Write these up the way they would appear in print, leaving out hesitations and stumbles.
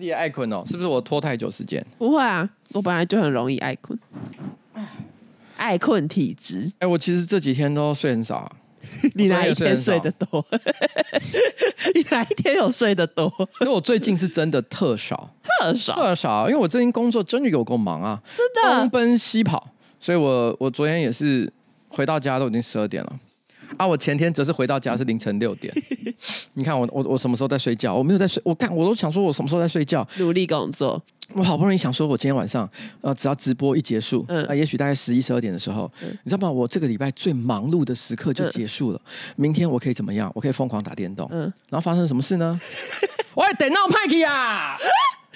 你也爱睏哦？是不是我拖太久时间？不会啊，我本来就很容易爱睏，爱睏体质。哎、欸，我其实这几天都睡很少、啊。你哪一天睡得多？你哪一天有睡得多？因为我最近是真的特少，特少，因为我最近工作真的有够忙啊，真的东奔西跑，所以我昨天也是回到家都已经12点了啊，我前天则是回到家是凌晨6点。你看我什么时候在睡觉？我没有在睡，我都想说我什么时候在睡觉？努力工作。我好不容易想说，我今天晚上，只要直播一结束，也许大概11、12点的时候，你知道吗？我这个礼拜最忙碌的时刻就结束了。明天我可以怎么样？我可以疯狂打电动。然后发生什么事呢？喂，电脑派去啊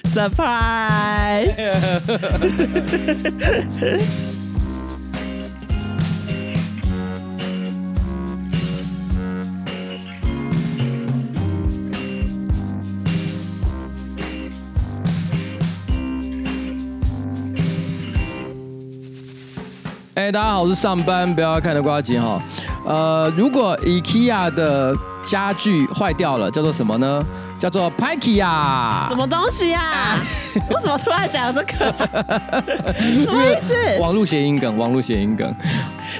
！Surprise！ 哎、欸，大家好，我是上班不要看的呱吉哈。如果 IKEA 的家具坏掉了，叫做什么呢？叫做 Paikia。什么东西啊？为什么突然讲这个、啊？什么意思？网络谐音梗。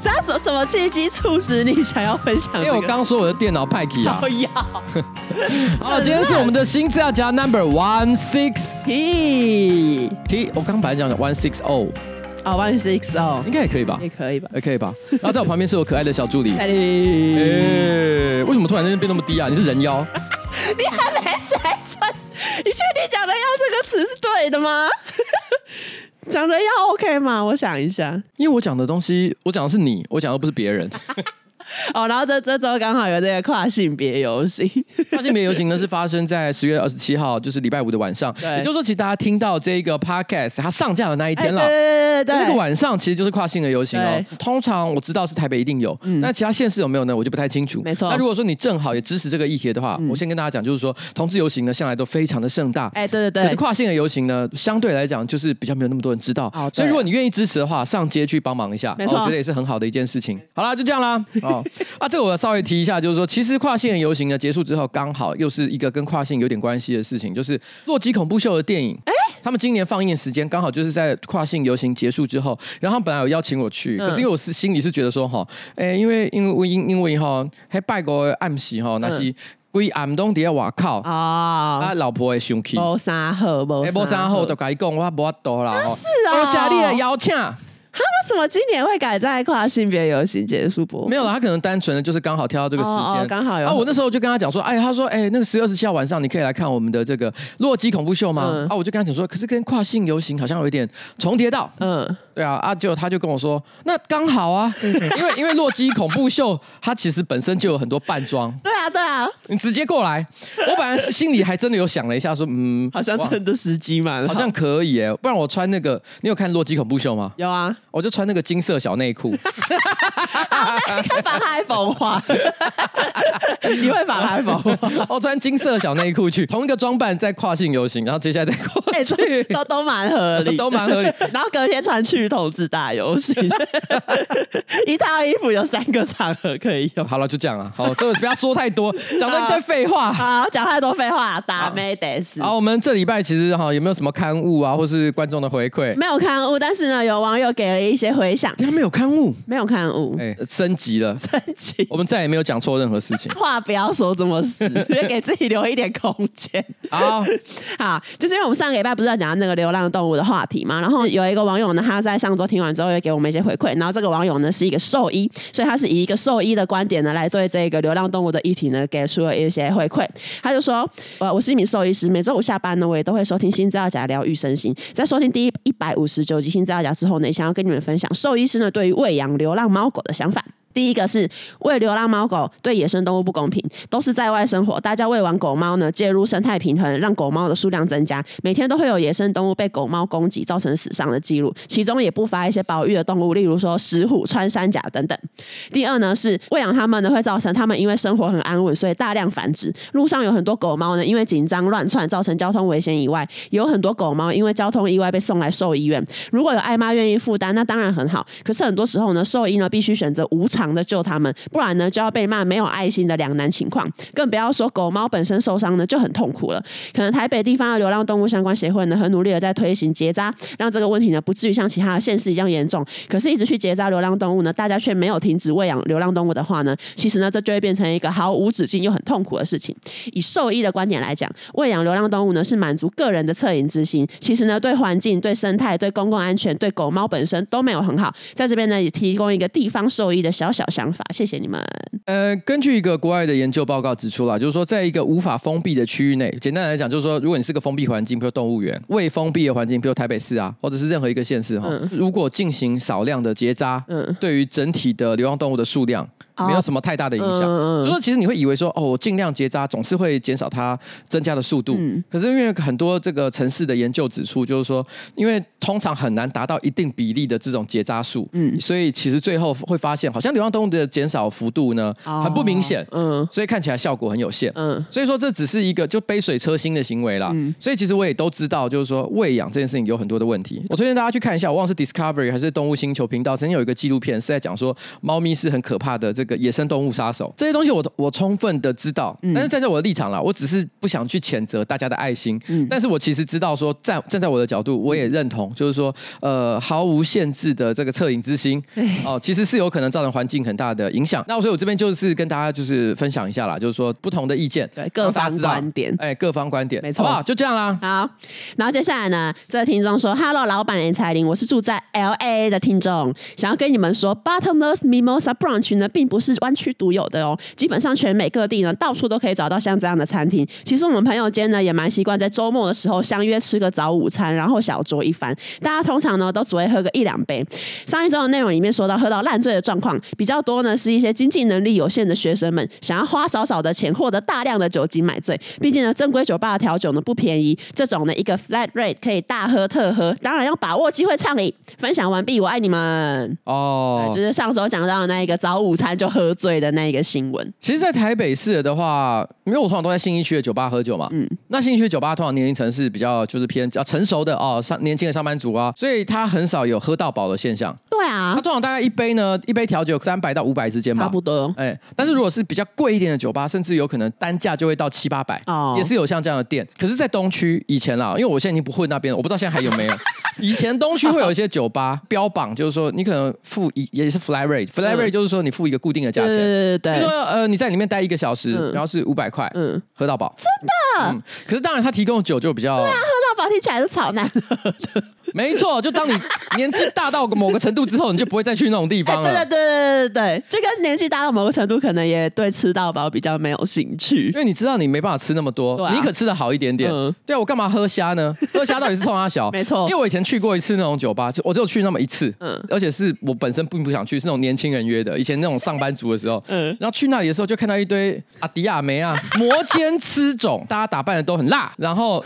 那什么契机促使你想要分享、這個？因为我刚说我的电脑 Paikia。好呀。好，今天是我们的新资料夹 Number 160。T， 我刚本来讲 160。啊 ，160， 应该也可以吧？也可以吧。然后在我旁边是我可爱的小助理。哎、欸，为什么突然间变那么低啊？你是人妖？你还没水准？你确定讲人妖这个词是对的吗？讲人妖 OK 吗？我想一下，因为我讲的东西，我讲的是你，我讲的不是别人。哦，然后这周刚好有这个跨性别游行，跨性别游行呢是发生在10月27号，就是礼拜5的晚上。也就是说，其实大家听到这个 podcast 它上架的那一天了，对，那个晚上其实就是跨性别游行哦。通常我知道是台北一定有，那其他县市有没有呢？我就不太清楚。没错。那如果说你正好也支持这个议题的话，我先跟大家讲，就是说同志游行呢向来都非常的盛大，可是跨性别游行呢相对来讲就是比较没有那么多人知道，所以如果你愿意支持的话，上街去帮忙一下，我觉得也是很好的一件事情。好啦，就这样啦。啊，这个我稍微提一下，就是说，其实跨性别游行呢结束之后，刚好又是一个跟跨性有点关系的事情，就是《洛基恐怖秀》的电影，他们今年放映的时间刚好就是在跨性游行结束之后，然后他们本来有邀请我去，可是因为我是心里是觉得说，哈，因为哈，还拜个暗时哈，那是。规暗东底下外口，啊老婆会生气，无啥好，无啥好，就甲伊讲我无多啦，是啊，多谢你的邀请。他为什么今年会改在跨性别游行结束播？没有了，他可能单纯的就是刚好挑到这个时间，刚好有。啊，我那时候就跟他讲说，哎，他说，哎，那个10月27号晚上你可以来看我们的这个洛基恐怖秀吗？啊，我就跟他讲说，可是跟跨性游行好像有一点重叠到，对啊，啊，结果他就跟我说，那刚好啊，因为洛基恐怖秀它其实本身就有很多扮装，对啊，你直接过来，我本来是心里还真的有想了一下说，好像真的时机嘛，好像可以耶，不然我穿那个，你有看洛基恐怖秀吗？有啊。我就穿那个金色小内裤，好，那你可以把它还缝花，你会把它还缝花？我穿金色小内裤去，同一个装扮在跨性游行，然后接下来再过去，都蛮合理，然后隔天穿去同志大游行，一套衣服有3个场合可以用。好了，就这样了。好，这个不要说太多，讲了一堆废话。好，讲太多废话，打没得死。好，我们这礼拜其实哈有没有什么刊物啊，或是观众的回馈？没有刊物，但是呢，有网友给了一些回响，他没有刊物，哎、欸，升级了，我们再也没有讲错任何事情。话不要说这么死，给自己留一点空间。好，就是因为我们上个礼拜不是要讲到那个流浪动物的话题嘛，然后有一个网友呢，他在上周听完之后也给我们一些回馈，然后这个网友呢是一个兽医，所以他是以一个兽医的观点呢来对这个流浪动物的议题呢给出了一些回馈。他就说，我是一名兽医师，每周五下班呢，我也都会收听新资料夹疗愈身心。在收听第159集新资料夹之后呢，想要跟你们分享兽医师呢对于喂养流浪猫狗的想法。第一个是喂流浪猫狗对野生动物不公平，都是在外生活，大家喂完狗猫呢，介入生态平衡，让狗猫的数量增加，每天都会有野生动物被狗猫攻击造成死伤的记录，其中也不乏一些保育的动物，例如说石虎、穿山甲等等。第二呢是喂养它们呢会造成它们因为生活很安稳，所以大量繁殖，路上有很多狗猫呢因为紧张乱窜造成交通危险以外，也有很多狗猫因为交通意外被送来兽医院。如果有爱妈愿意负担那当然很好，可是很多时候呢兽医呢必须选择无偿堂的救他们，不然呢就要被骂没有爱心的两难情况，更不要说狗猫本身受伤呢就很痛苦了。可能台北地方的流浪动物相关协会呢很努力的在推行结扎，让这个问题呢不至于像其他的县市一样严重，可是一直去结扎流浪动物呢，大家却没有停止喂养流浪动物的话呢，其实呢这就会变成一个毫无止境又很痛苦的事情。以兽医的观点来讲，喂养流浪动物呢是满足个人的恻隐之心，其实呢对环境、对生态、对公共安全、对狗猫本身都没有很好。在这边呢也提供一个地方兽医的小小想法，谢谢你们。根据一个国外的研究报告指出啦，就是说在一个无法封闭的区域内，简单来讲就是说，如果你是个封闭环境，比如动物园，未封闭的环境，比如台北市啊，或者是任何一个县市，如果进行少量的结扎，对于整体的流浪动物的数量没有什么太大的影响，就是说其实你会以为说哦，我尽量结扎总是会减少它增加的速度，可是因为很多这个城市的研究指出，就是说因为通常很难达到一定比例的这种结扎数，所以其实最后会发现好像流浪动物的减少幅度呢很不明显，所以看起来效果很有限，所以说这只是一个就杯水车薪的行为啦，所以其实我也都知道，就是说喂养这件事情有很多的问题。我推荐大家去看一下，我忘了是 Discovery 还是动物星球频道曾经有一个纪录片是在讲说猫咪是很可怕的这个野生动物杀手，这些东西我充分的知道，但是站在我的立场啦，我只是不想去谴责大家的爱心，但是我其实知道说站在我的角度，我也认同，就是说毫无限制的这个恻隐之心哦，其实是有可能造成环境很大的影响。那所以我这边就是跟大家就是分享一下啦，就是说不同的意见，对各方观点，各方观点，没错，好不好？就这样啦。好，然后接下来呢，这个听众说 ：“Hello， 老板连彩玲，我是住在 LA 的听众，想要跟你们说 ，Bottomless Mimosa Brunch 呢，并不是湾区独有的哦，基本上全美各地呢，到处都可以找到像这样的餐厅。其实我们朋友间呢，也蛮习惯在周末的时候相约吃个早午餐，然后小酌一番。大家通常呢都只会喝个一两杯。上一周的内容里面说到，喝到烂醉的状况比较多呢，是一些经济能力有限的学生们想要花少少的钱获得大量的酒精买醉。毕竟呢，正规酒吧的调酒呢不便宜，这种呢一个 flat rate 可以大喝特喝，当然要把握机会畅饮。分享完毕，我爱你们哦，就是上周讲到的那一个早午餐。就喝醉的那一个新闻，其实，在台北市的话，因为我通常都在信义区的酒吧喝酒嘛，那信义区的酒吧通常年龄层是比较就是偏成熟的哦，年轻的上班族啊，所以他很少有喝到饱的现象。对啊，他通常大概一杯呢，一杯调酒300到500之间吧，差不多。但是如果是比较贵一点的酒吧，甚至有可能单价就会到700-800，也是有像这样的店。可是，在东区以前啦，因为我现在已经不混那边了，我不知道现在还有没有。以前东区会有一些酒吧标榜，就是说你可能付也是 flat rate，flat rate 就是说你付一个固定的价钱，对，就是说你在里面待1个小时，然后是500块，喝到饱，真的。可是当然他提供的酒就比较，对啊，喝到饱听起来是超难喝的。没错，就当你年纪大到某个程度之后，你就不会再去那种地方了。对，就跟年纪大到某个程度，可能也对吃到饱比较没有兴趣，因为你知道你没办法吃那么多，你可吃的好一点点。对啊，我干嘛喝虾呢？喝虾到底是冲他小？没错，因为我以前去过一次那种酒吧，我只有去那么一次，而且是我本身并不想去，是那种年轻人约的，以前那种上班族的时候，然后去那里的时候就看到一堆阿迪亚梅啊，摩肩吃种，大家打扮的都很辣，然后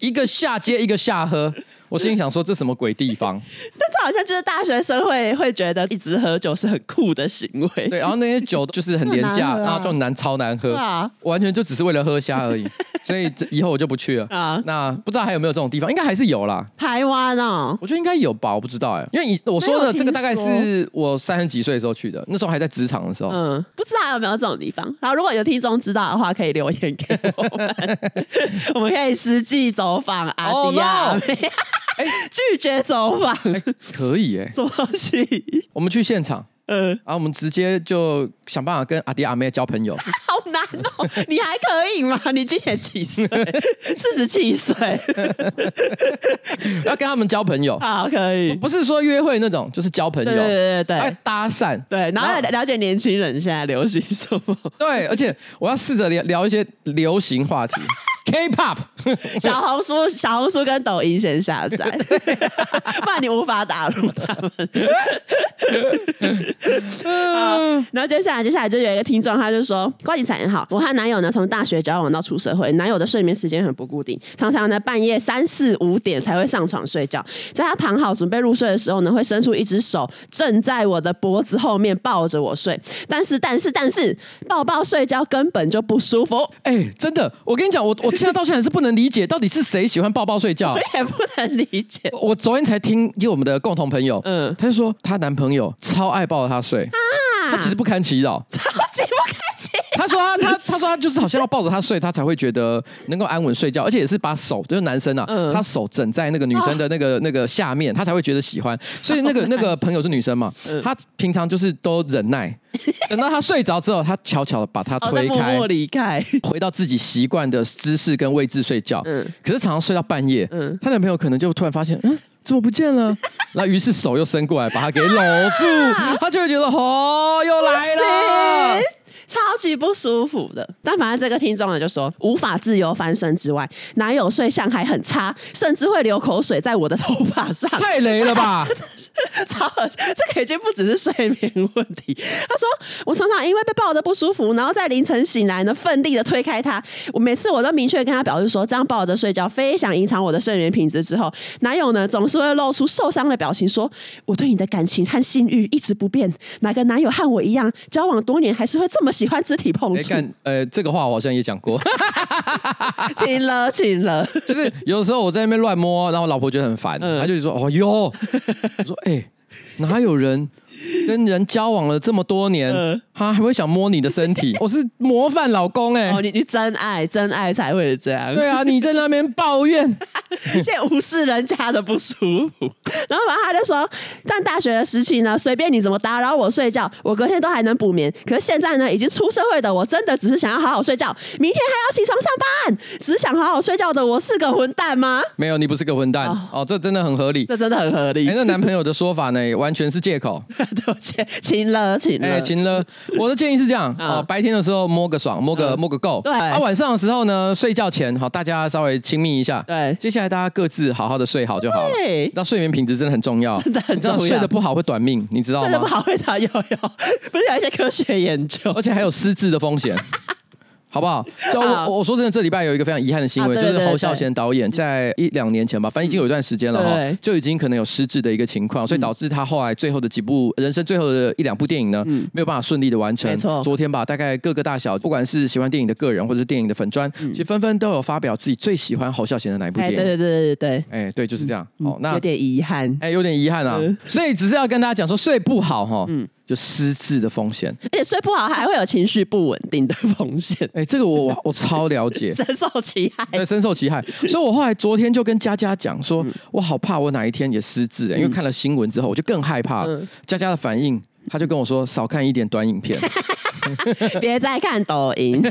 一个下接一个下喝。我心里想说这什么鬼地方？但这好像就是大学生会觉得一直喝酒是很酷的行为。对，然后那些酒就是很廉价，然后就超难喝，完全就只是为了喝虾而已。所以以后我就不去了啊。那不知道还有没有这种地方？应该还是有啦。台湾哦，我觉得应该有吧，我不知道因为我说的这个大概是我30几岁的时候去的，那时候还在职场的时候。不知道有没有这种地方。然后如果有听众知道的话，可以留言给我们，我们可以实际走访阿迪亚梅。拒绝走访，可以什么东西？我们去现场，然后我们直接就想办法跟阿迪阿妹交朋友。好难哦，你还可以吗？你今年几岁？47岁。要跟他们交朋友，好可以，不是说约会那种，就是交朋友，对，搭讪，对，然后了解年轻人现在流行什么。对，而且我要试着聊一些流行话题。K-pop， 小红书跟抖音先下载，不然你无法打入他们。好，然后接下来就有一个听众，他就说：“关景彩很好，我和男友呢从大学交往到出社会，男友的睡眠时间很不固定，常常呢半夜3、4、5点才会上床睡觉。在他躺好准备入睡的时候呢，会伸出一只手正在我的脖子后面抱着我睡，但是抱睡觉根本就不舒服。真的，我跟你讲，我现在到现在还是不能理解，到底是谁喜欢抱抱睡觉？我也不能理解。我昨天才听我们的共同朋友，他就说她男朋友超爱抱着她睡。他其实不堪其扰，超级不堪其扰。他说他就是好像要抱着他睡，他才会觉得能够安稳睡觉，而且也是把手，就是男生啊，他手枕在那个女生的那个下面，他才会觉得喜欢。所以那个朋友是女生嘛，他平常就是都忍耐，等到他睡着之后，他悄悄的把他推开，默默离开，回到自己习惯的姿势跟位置睡觉。可是常常睡到半夜，他男朋友可能就突然发现，怎么不见了？那于是手又伸过来把他给搂住，他就会觉得哦，又来了，超级不舒服的。但反正这个听众呢就说，无法自由翻身之外，男友睡相还很差，甚至会流口水在我的头发上，太雷了吧！超恶心，这个已经不只是睡眠问题。他说，我常常因为被抱得不舒服，然后在凌晨醒来呢，奋力的推开他。我每次我都明确跟他表示说，这样抱着睡觉非常影响我的睡眠品质。之后，男友呢总是会露出受伤的表情，说我对你的感情和性欲一直不变。哪个男友和我一样，交往多年还是会这么喜欢肢体碰触？这个话我好像也讲过。请了，就是有时候我在那边乱摸，然后我老婆觉得很烦，她就说哦哟，我说哪有人跟人交往了这么多年，他还会想摸你的身体？我是模范老公哦，你真爱才会这样。对啊，你在那边抱怨，现在无视人家的不舒服。然后他就说，但大学的时期呢，随便你怎么打扰我睡觉，我隔天都还能补眠。可是现在呢，已经出社会的我，真的只是想要好好睡觉，明天还要起床上班。只想好好睡觉的我是个混蛋吗？没有，你不是个混蛋哦，这真的很合理，这真的很合理。那男朋友的说法呢，完全是借口。对不起，请了。我的建议是这样啊，白天的时候摸个爽，摸个够。对啊，晚上的时候呢，睡觉前好，大家稍微亲密一下。对，接下来大家各自好好的睡好就好了。对，那睡眠品质真的很重要，真的很重要。睡得不好会短命，你知道吗？睡得不好会打有，不是有一些科学研究，而且还有失智的风险。好不好？我说真的，这礼拜有一个非常遗憾的新闻，就是侯孝贤导演在1-2年前吧，反正已经有一段时间了就已经可能有失智的一个情况，所以导致他后来最后的几部人生最后的1-2部电影呢，没有办法顺利的完成。没错，昨天吧，大概各个大小，不管是喜欢电影的个人或者是电影的粉专，其实纷纷都有发表自己最喜欢侯孝贤的哪一部电影。对，对，就是这样。好，那有点遗憾，有点遗憾啊。所以只是要跟大家讲说，睡不好就失智的风险，而且睡不好还会有情绪不稳定的风险。这个我超了解，深受其害。对，深受其害。所以我后来昨天就跟佳佳讲说，我好怕我哪一天也失智，因为看了新闻之后我就更害怕了。佳佳的反应，她就跟我说少看一点短影片。别再看抖音。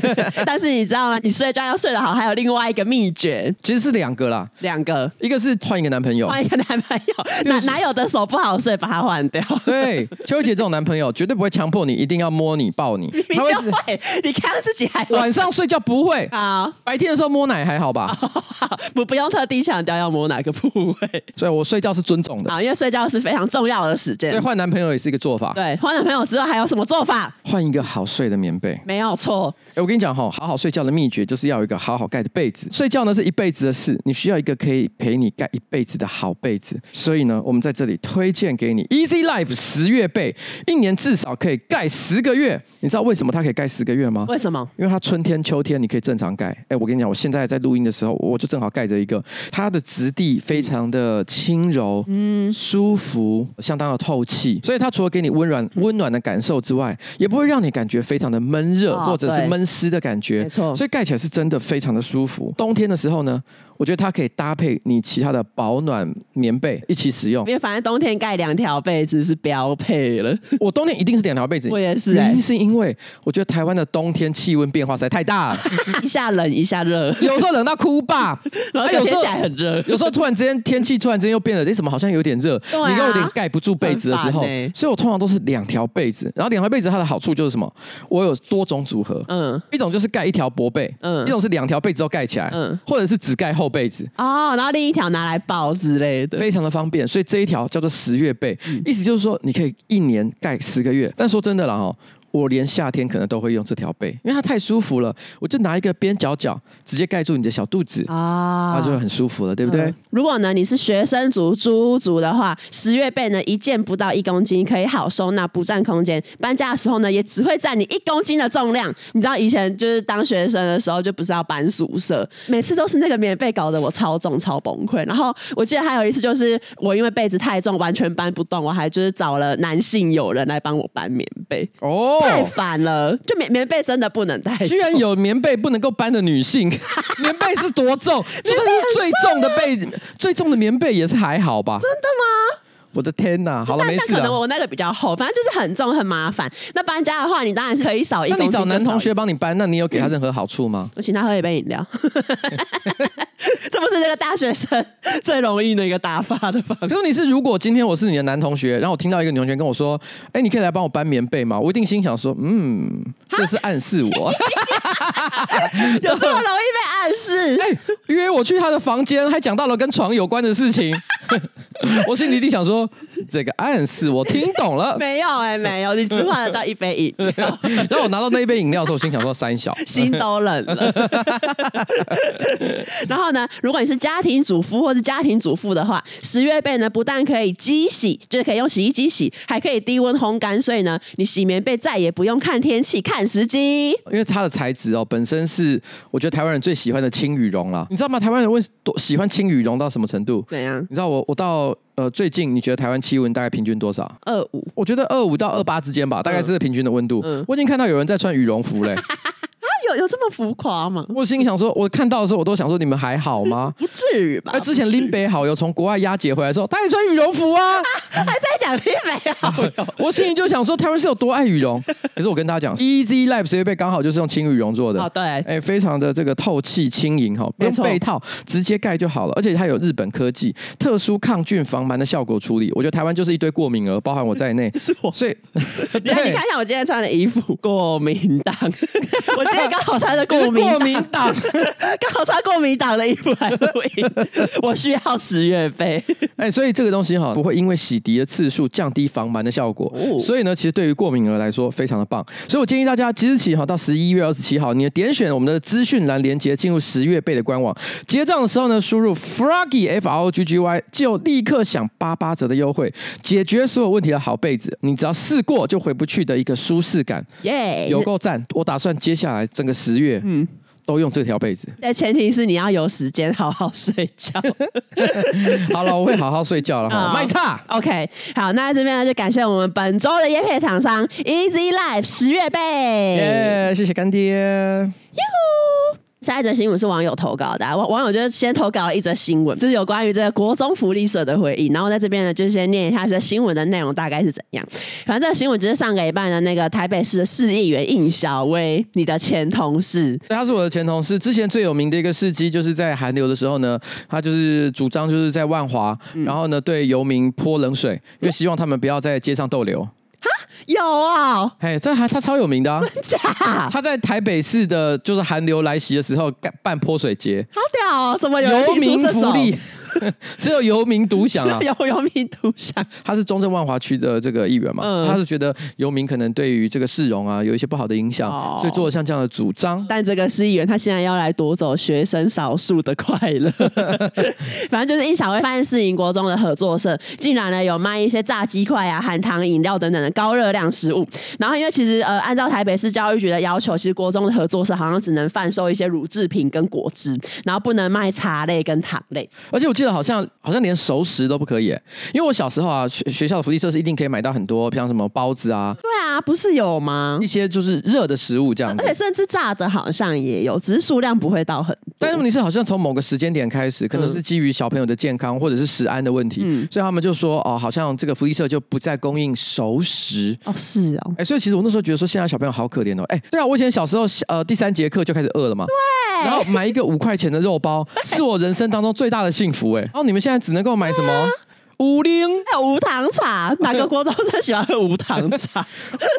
但是你知道吗？你睡觉要睡得好，还有另外一个秘诀，其实是2个啦，2个，一个是换一个男朋友，哪有的手不好睡，把它换掉。对，秋姐这种男朋友绝对不会强迫你一定要摸你抱你，你就会，你看自己还晚上睡觉不会，好，白天的时候摸奶还好吧？好，不用特地强调要摸哪个部位，所以我睡觉是尊重的啊，因为睡觉是非常重要的时间。所以换男朋友也是一个做法。对，换男朋友之后还有什么做法？换一个好睡的棉被，没有错。我跟你讲哈，好好睡觉的秘诀就是要有一个好好盖的被子。睡觉呢是一辈子的事，你需要一个可以陪你盖一辈子的好被子。所以呢，我们在这里推荐给你 Easy Life 10月被，1年至少可以盖10个月。你知道为什么它可以盖10个月吗？为什么？因为它春天、秋天你可以正常盖。我跟你讲，我现在在录音的时候，我就正好盖着一个，它的质地非常的轻柔，舒服，相当的透气。所以它除了给你温暖的感受之外，也不会让你感觉非常的闷热或者是闷湿的感觉，没错，所以盖起来是真的非常的舒服。冬天的时候呢，我觉得它可以搭配你其他的保暖棉被一起使用，因为反正冬天盖2条被子是标配了。我冬天一定是2条被子，我也是。原因是因为我觉得台湾的冬天气温变化实在太大了，一下冷一下热，有时候冷到哭吧，然后有时候起来很热，有时候突然之间天气突然之间又变了，什么好像有点热，你又有点盖不住被子的时候，所以我通常都是2条被子。然后2条被子它的好处就是什么？我有多种组合，一种就是盖1条薄被，一种是2条被子都盖起来，或者是只盖后。被子哦，然后另一条拿来抱之类的，非常的方便。所以这一条叫做10月被，意思就是说你可以1年盖10个月。但说真的啦，我连夏天可能都会用这条被，因为它太舒服了。我就拿一个边角角直接盖住你的小肚子啊，它就很舒服了，对不对？如果呢你是学生族、租族的话，10月被呢一件不到1公斤，可以好收纳，不占空间。搬家的时候呢，也只会占你1公斤的重量。你知道以前就是当学生的时候，就不是要搬宿舍，每次都是那个棉被搞得我超重、超崩溃。然后我记得还有一次，就是我因为被子太重，完全搬不动，我还就是找了男性友人来帮我搬棉被。哦，太烦了！就棉被真的不能带走。居然有棉被不能够搬的女性，棉被是多重？就算是最重的被，最重的棉被也是还好吧？真的吗？我的天哪！好了，没事了。可能我那个比较厚，反正就是很重很麻烦。那搬家的话，你当然是可以少1公斤。那你找男同学帮你搬，那你有给他任何好处吗？我请他喝一杯饮料。这不是这个大学生最容易的一个打发的方式。可是你是，如果今天我是你的男同学，然后我听到一个女同学跟我说：“哎，你可以来帮我搬棉被吗？”我一定心想说：“嗯，这是暗示我。”有这么容易被暗示？哎，约我去他的房间，还讲到了跟床有关的事情。我心里一定想说。这个暗示我听懂了，没有哎、欸，没有，你只换得到一杯饮料。然后我拿到那一杯饮料的时候，我心想说三小，心都冷了。然后呢，如果你是家庭主妇或是家庭主妇的话，10月被呢不但可以机洗，就是可以用洗衣机洗，还可以低温烘干，所以呢，你洗棉被再也不用看天气、看时机，因为它的材质哦，本身是我觉得台湾人最喜欢的轻羽绒啦，你知道吗？台湾人为多喜欢轻羽绒到什么程度？怎样？你知道我到。最近你觉得台湾气温大概平均多少？25，我觉得25到28之间吧，大概是平均的温度。我已经看到有人在穿羽绒服嘞、欸。有这么浮夸吗？我心想说，我看到的时候，我都想说，你们还好吗？不至于吧？之前林北好友从国外押解回来的时候，他也穿羽绒服啊，还在讲林北好友。我心里就想说，台湾是有多爱羽绒？可是我跟大家讲 ，Easy Life 随便刚好就是用轻羽绒做的，哦对，哎，非常的这个透气轻盈哈，不用被套，直接盖就好了。而且它有日本科技特殊抗菌防螨的效果处理。我觉得台湾就是一堆过敏儿，包含我在内，就是我。所以，你看一下我今天穿的衣服，过敏党。我今天。刚好穿着过敏党，刚好穿过敏党的衣服来录音。我需要10月被。哎，所以这个东西哈，不会因为洗涤的次数降低防螨的效果，所以呢，其实对于过敏儿来说非常的棒。所以我建议大家即日起哈，到11月27号，你点选我们的资讯栏连结进入10月被的官网，结账的时候呢，输入 froggy 就立刻享88折的优惠，解决所有问题的好被子，你只要试过就回不去的一个舒适感，耶，有够赞！我打算接下来整个10月，都用这条被子。但前提是你要有时间好好睡觉。好了，我会好好睡觉了哈，卖差。OK， 好，那在这边呢，就感谢我们本周的业配厂商 Easy Life 10月被。耶，谢谢干爹。下一则新闻是网友投稿的、啊，网友就是先投稿了一则新闻，就是有关于这个国中福利社的回忆。然后在这边呢，就先念一下这新闻的内容大概是怎样。反正这个新闻就是上个礼拜的那个台北市的市议员应小薇，你的前同事，对，他是我的前同事。之前最有名的一个事迹，就是在寒流的时候呢，他就是主张就是在万华，然后呢对游民泼冷水，因为希望他们不要在街上逗留。有啊、哦，哎，这他超有名的、啊，真假？他在台北市的，就是寒流来袭的时候办泼水节，好屌哦！怎么有人听说这种？游民福利只有游民独享啊！有游民独享。他是中正万华区的这个议员嘛，他是觉得游民可能对于这个市容啊有一些不好的影响，所以做了像这样的主张。但这个市议员他现在要来夺走学生少数的快乐。反正就是应小薇发现市营国中的合作社竟然呢有卖一些炸鸡块啊、含糖饮料等等的高热量食物。然后因为其实按照台北市教育局的要求，其实国中的合作社好像只能贩售一些乳制品跟果汁，然后不能卖茶类跟糖类。而且我记得。好像连熟食都不可以，因为我小时候啊，学校的福利社是一定可以买到很多，像什么包子啊，对啊，不是有吗？一些就是热的食物这样子，而且甚至炸的好像也有，只是数量不会到很多。但是你是好像从某个时间点开始，可能是基于小朋友的健康或者是食安的问题，所以他们就说哦，好像这个福利社就不再供应熟食哦，是哦，哎，所以其实我那时候觉得说，现在小朋友好可怜哦，哎，对啊，我以前小时候第3节课就开始饿了嘛，对，然后买一个5块钱的肉包，是我人生当中最大的幸福。然后你们现在只能够买什么？五零还有无糖茶，哪个国中生喜欢喝无糖茶？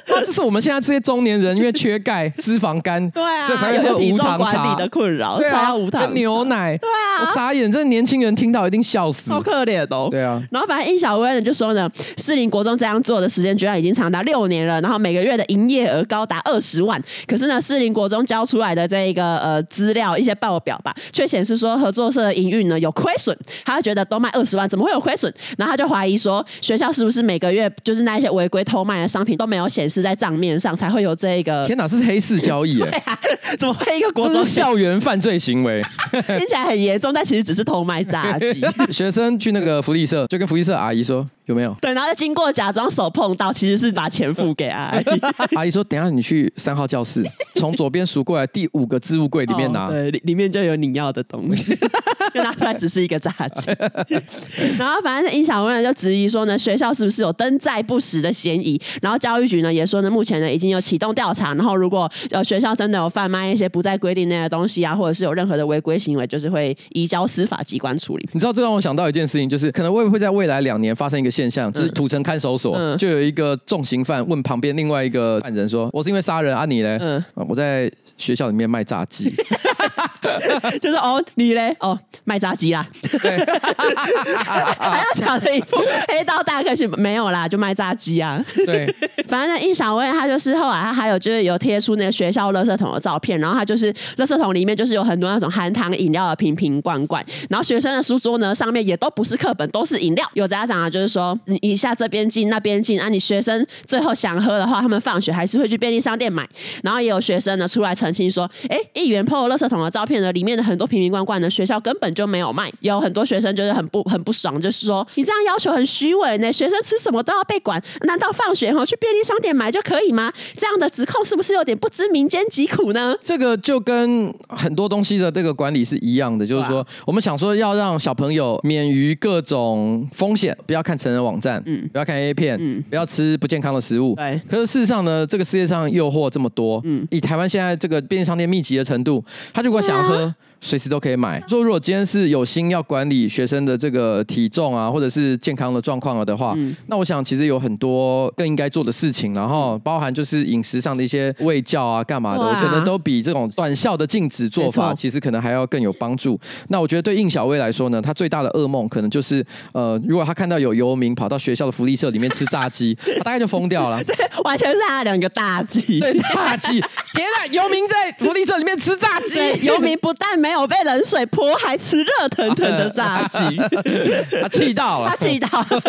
那这是我们现在这些中年人因为缺钙、脂肪肝，对啊，所以才会喝无糖茶的困扰，对啊，无糖牛奶，对啊，我傻眼，这年轻人听到一定笑死，好可怜哦，对啊。然后反正应小薇人就说呢，士林国中这样做的时间居然已经长达6年了，然后每个月的营业额高达20万，可是呢，士林国中交出来的这一个资料一些报表吧，却显示说合作社的营运呢有亏损，他就觉得都卖20万，怎么会有亏损？然后他就怀疑说，学校是不是每个月就是那一些违规偷卖的商品都没有显示在账面上，才会有这一个？天哪，是黑市交易耶！对啊，怎么会一个国中校园犯罪行为？听起来很严重，但其实只是偷卖炸鸡。学生去那个福利社，就跟福利社阿姨说有没有？对，然后经过假装手碰到，其实是把钱付给阿姨。阿姨说：“等一下你去3号教室，从左边数过来第5个置物柜里面拿，对，里面就有你要的东西。”就拿出来只是一个炸鸡。然后反正应小薇就质疑说呢，学校是不是有登载不实的嫌疑？然后教育局呢也说呢，目前呢已经有启动调查，然后如果学校真的有贩卖一些不在规定内的东西啊，或者是有任何的违规行为，就是会移交司法机关处理。你知道这让我想到一件事情，就是可能会在未来2年发生一个现象，就是土城看守所、就有一个重刑犯问旁边另外一个犯人说：“我是因为杀人啊，你嘞？”我在学校里面卖炸鸡。就是哦，你嘞？哦，卖炸鸡啦，还要讲的一副黑道大客去没有啦，就卖炸鸡啊。对，反正应小薇他就是后来他还有就是有贴出那个学校垃圾桶的照片，然后他就是垃圾桶里面就是有很多那种含糖饮料的瓶罐罐，然后学生的书桌呢上面也都不是课本，都是饮料。有家长啊就是说你一下这边进那边进啊，你学生最后想喝的话，他们放学还是会去便利商店买。然后也有学生呢出来澄清说，议员 PO 垃圾桶的照片呢，里面的很多瓶瓶罐罐呢，学校根本就没有卖。有很多学生就是很不爽，就是说你这样要求很虚伪呢，学生吃什么都要被管，难道放学去便利商店买就可以吗？这样的指控是不是有点不知民间疾苦呢？这个就跟很多东西的这个管理是一样的，就是说我们想说要让小朋友免于各种风险，不要看成人网站，不要看 A 片，不要吃不健康的食物。对，可是事实上呢，这个世界上诱惑这么多，以台湾现在这个便利商店密集的程度，他如果想喝，随时都可以买。说如果今天是有心要管理学生的这个体重啊，或者是健康的状况了的话，那我想其实有很多更应该做的事情，然后包含就是饮食上的一些卫教啊干嘛的，我可能都比这种短效的禁止做法其实可能还要更有帮助。那我觉得对应小薇来说呢，她最大的噩梦可能就是如果她看到有游民跑到学校的福利社里面吃炸鸡，她大概就疯掉了。这完全是她2个大忌。对，大忌。天啊，游民在福利社里面吃炸鸡，游民不但没有被冷水泼，还吃热腾腾的炸鸡，他气到了，他气到了。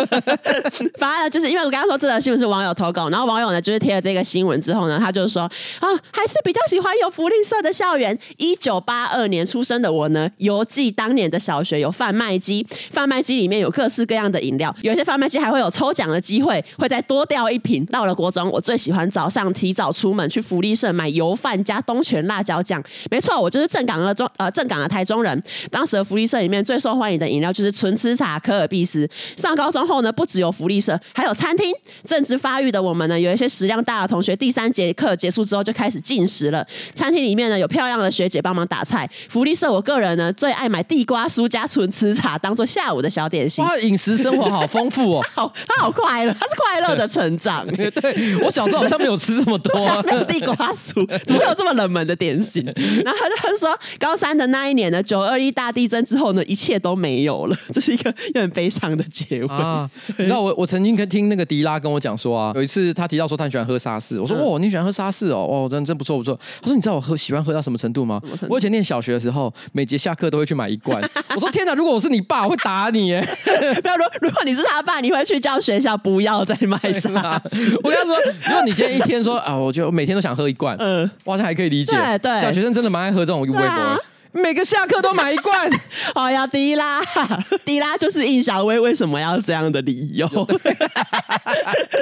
反正就是因为我刚刚说这个新闻是网友投稿，然后网友呢就是贴了这个新闻之后呢，他就说还是比较喜欢有福利社的校园。1982年出生的我呢，犹记当年的小学有贩卖机，贩卖机里面有各式各样的饮料，有一些贩卖机还会有抽奖的机会，会再多掉一瓶。到了国中，我最喜欢早上提早出门去福利社买油饭加东泉辣椒酱。没错，我就是正港的台中人。当时的福利社里面最受欢迎的饮料就是纯吃茶、可尔必思。上高中后呢，不只有福利社，还有餐厅。正值发育的我们呢，有一些食量大的同学，第3节课结束之后就开始进食了。餐厅里面呢，有漂亮的学姐帮忙打菜。福利社我个人呢，最爱买地瓜酥加纯吃茶当做下午的小点心。哇，饮食生活好丰富哦。他好快乐，他是快乐的成长。对，我小时候好像没有吃这么多、啊，没有地瓜酥，怎么会有这么冷门的点心？然后他就说高3的那一年呢，921大地震之后呢，一切都没有了，这是一个有点悲伤的结尾啊。你知道我曾经听那个迪拉跟我讲说啊，有一次他提到说他很喜欢喝沙士，我说哦，你喜欢喝沙士哦，哦，真不错不错。他说你知道我喜欢喝到什么程度吗？我以前念小学的时候，每节下课都会去买一罐。我说天哪，如果我是你爸，我会打你耶！不要说，如果你是他爸，你会去叫学校不要再卖沙士。我跟他说，如果你今天一天说啊，我就每天都想喝一罐，我好像还可以理解。对，小学生真的蛮爱喝这种微博。每个下课都买一罐，哦呀，迪拉就是应小薇为什么要这样的理由。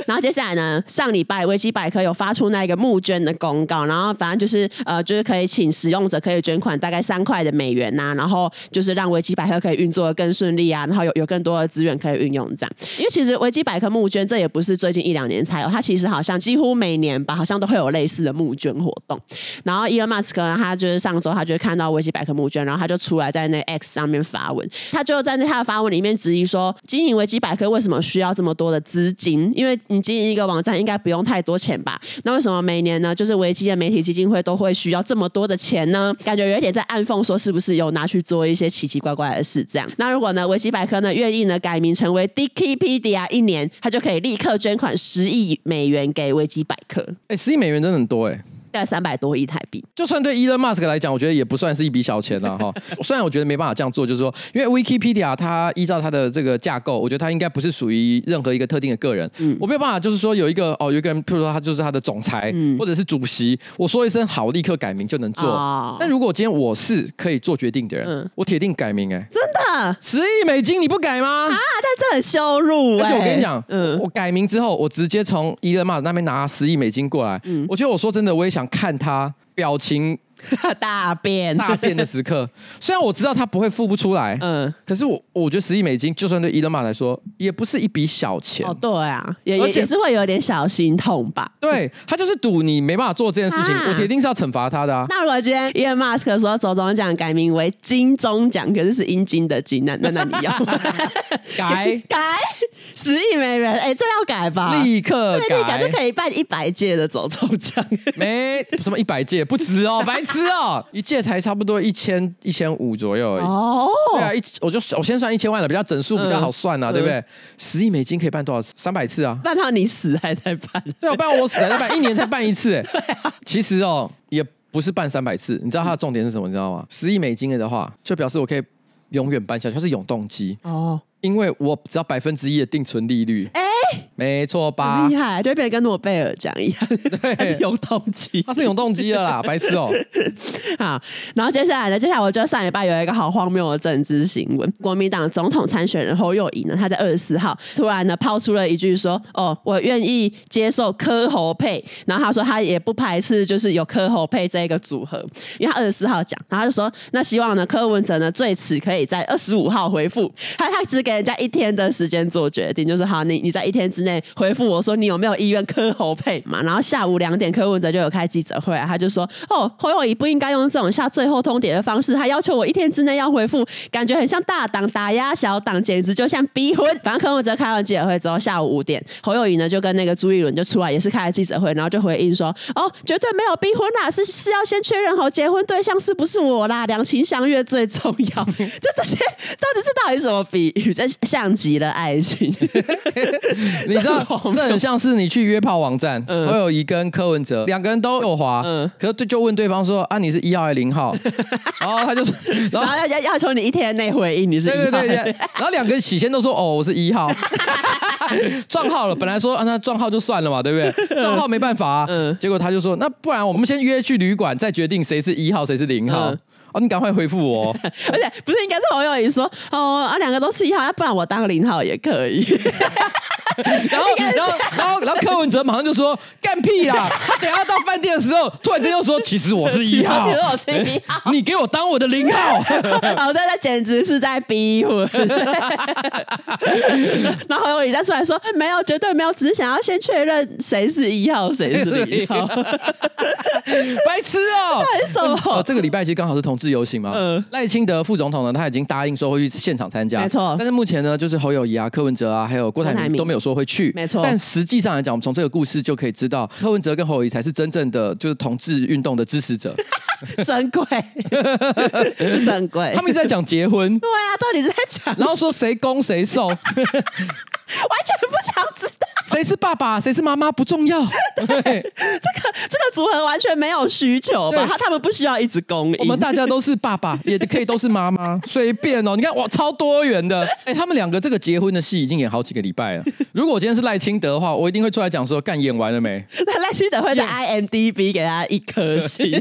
然后接下来呢，上礼拜维基百科有发出那个募捐的公告，然后反正就是可以请使用者可以捐款大概$3的美元呐、啊，然后就是让维基百科可以运作的更顺利啊，然后有更多的资源可以运用这样。因为其实维基百科募捐这也不是最近1-2年才有，它其实好像几乎每年吧，好像都会有类似的募捐活动。然后伊隆马斯克他就是上周他就看到维基100颗募捐，然后他就出来在那 X 上面发文，他就在他的发文里面质疑说，经营维基百科为什么需要这么多的资金？因为你经营一个网站应该不用太多钱吧？那为什么每年呢，就是维基的媒体基金会都会需要这么多的钱呢？感觉有一点在暗讽说，是不是有拿去做一些奇奇怪怪的事这样？那如果呢，维基百科呢愿意呢改名成为 Dickipedia， 一年他就可以立刻捐款10亿美元给维基百科。哎，10亿美元真的很多哎。大概300多亿台币，就算对 Elon Musk 来讲，我觉得也不算是一笔小钱了哈。虽然我觉得没办法这样做，就是说，因为 Wikipedia 它依照它的这个架构，我觉得它应该不是属于任何一个特定的个人。我没有办法，就是说有一个哦，有一个人，譬如说他就是他的总裁、或者是主席，我说一声好，立刻改名就能做。但如果今天我是可以做决定的人，我铁定改名哎、真的，10亿美金你不改吗？啊，但这很羞辱、欸。而且我跟你讲、我改名之后，我直接从 Elon Musk 那边拿10亿美金过来。我觉得我说真的，我也想看他表情大变的时刻，虽然我知道他不会付不出来，可是我觉得10亿美金，就算对伊隆马来说，也不是一笔小钱。哦，对啊，也是会有点小心痛吧。对，他就是赌你没办法做这件事情，我铁定是要惩罚他的啊。那如果今天 Elon Musk 说走中奖改名为金钟奖，可是是阴金的金，那你要改10亿美元？哎，这要改吧，立刻改，这可以办100届的走中奖。没什么100届，不止哦，白。吃哦，一届才差不多1500左右而已。哦，对啊，我先算1000万了，比较整数比较好算啊，对不对？10亿美金可以办多少次？300次啊！办到你死还在办？对啊，办到我死还在办，一年才办一次哎。对啊，其实哦，也不是办300次，你知道它的重点是什么？你知道吗？10亿美金的话，就表示我可以永远办下去，它是永动机哦。因为我只要1%的定存利率。哎。没错吧？很厉害，就会变得跟诺贝尔奖一样。对，它是永动机，它是永动机了啦，白痴哦、好，然后接下来我觉得上礼拜有一个好荒谬的政治新闻，国民党总统参选人侯友宜呢，他在24号突然呢抛出了一句说：“哦，我愿意接受柯侯配。”然后他说他也不排斥，就是有柯侯配这一个组合，因为他24号讲，然后他就说那希望呢柯文哲呢最迟可以在25号回复，他只给人家1天的时间做决定，就是好，你在1天之内回复我说你有没有意愿柯侯配嘛？然后下午2点柯文哲就有开记者会、他就说哦，侯友宜不应该用这种下最后通牒的方式，他要求我1天之内要回复，感觉很像大党打压小党，简直就像逼婚。反正柯文哲开完记者会之后，下午5点，侯友宜呢就跟那个朱立伦就出来也是开了记者会，然后就回应说哦，绝对没有逼婚啦，是要先确认好结婚对象是不是我啦，两情相悦最重要。就这些到底是什么比喻？这像极了爱情。你知道这很像是你去约炮网站，侯友宜跟柯文哲2个人都有滑，可是就问对方说啊你是1号还是0号？然后他就说，然后要求你1天内回应你是1号。对，然后2个人起先都说哦我是1号，撞号了，本来说啊那撞号就算了嘛，对不对？撞号没办法啊，结果他就说那不然我们先约去旅馆再决定谁是1号谁是0号。哦，你赶快回复我、而且不是应该是侯友宜说哦啊2个都是1号，不然我当0号也可以。然后柯文哲马上就说干屁啦！等一下到饭店的时候，突然间又说其实我是1号，你给我当我的0号，好，这简直是在逼婚。然后侯友宜再出来说没有，绝对没有，只是想要先确认谁是1号，谁是0号。白痴哦、那是什么？这个礼拜其实刚好是同志游行嘛。赖清德副总统呢，他已经答应说会去现场参加，没错。但是目前呢，就是侯友宜啊、柯文哲啊，还有郭台铭都没有说会去，没错。但实际上来讲，我们从这个故事就可以知道，柯文哲跟侯友宜才是真正的就是同志运动的支持者。神鬼是神鬼，他们一直在讲结婚，对啊，到底是在讲，然后说谁攻谁受。完全不想知道谁是爸爸谁是妈妈不重要。对，这个组合完全没有需求吧？他们不需要一直供应，我们大家都是爸爸，也可以都是妈妈，随便哦。你看哇，超多元的。他们2个这个结婚的戏已经演好几个礼拜了。如果我今天是赖清德的话，我一定会出来讲说干演完了没？那赖清德会在 IMDB 给他1颗星，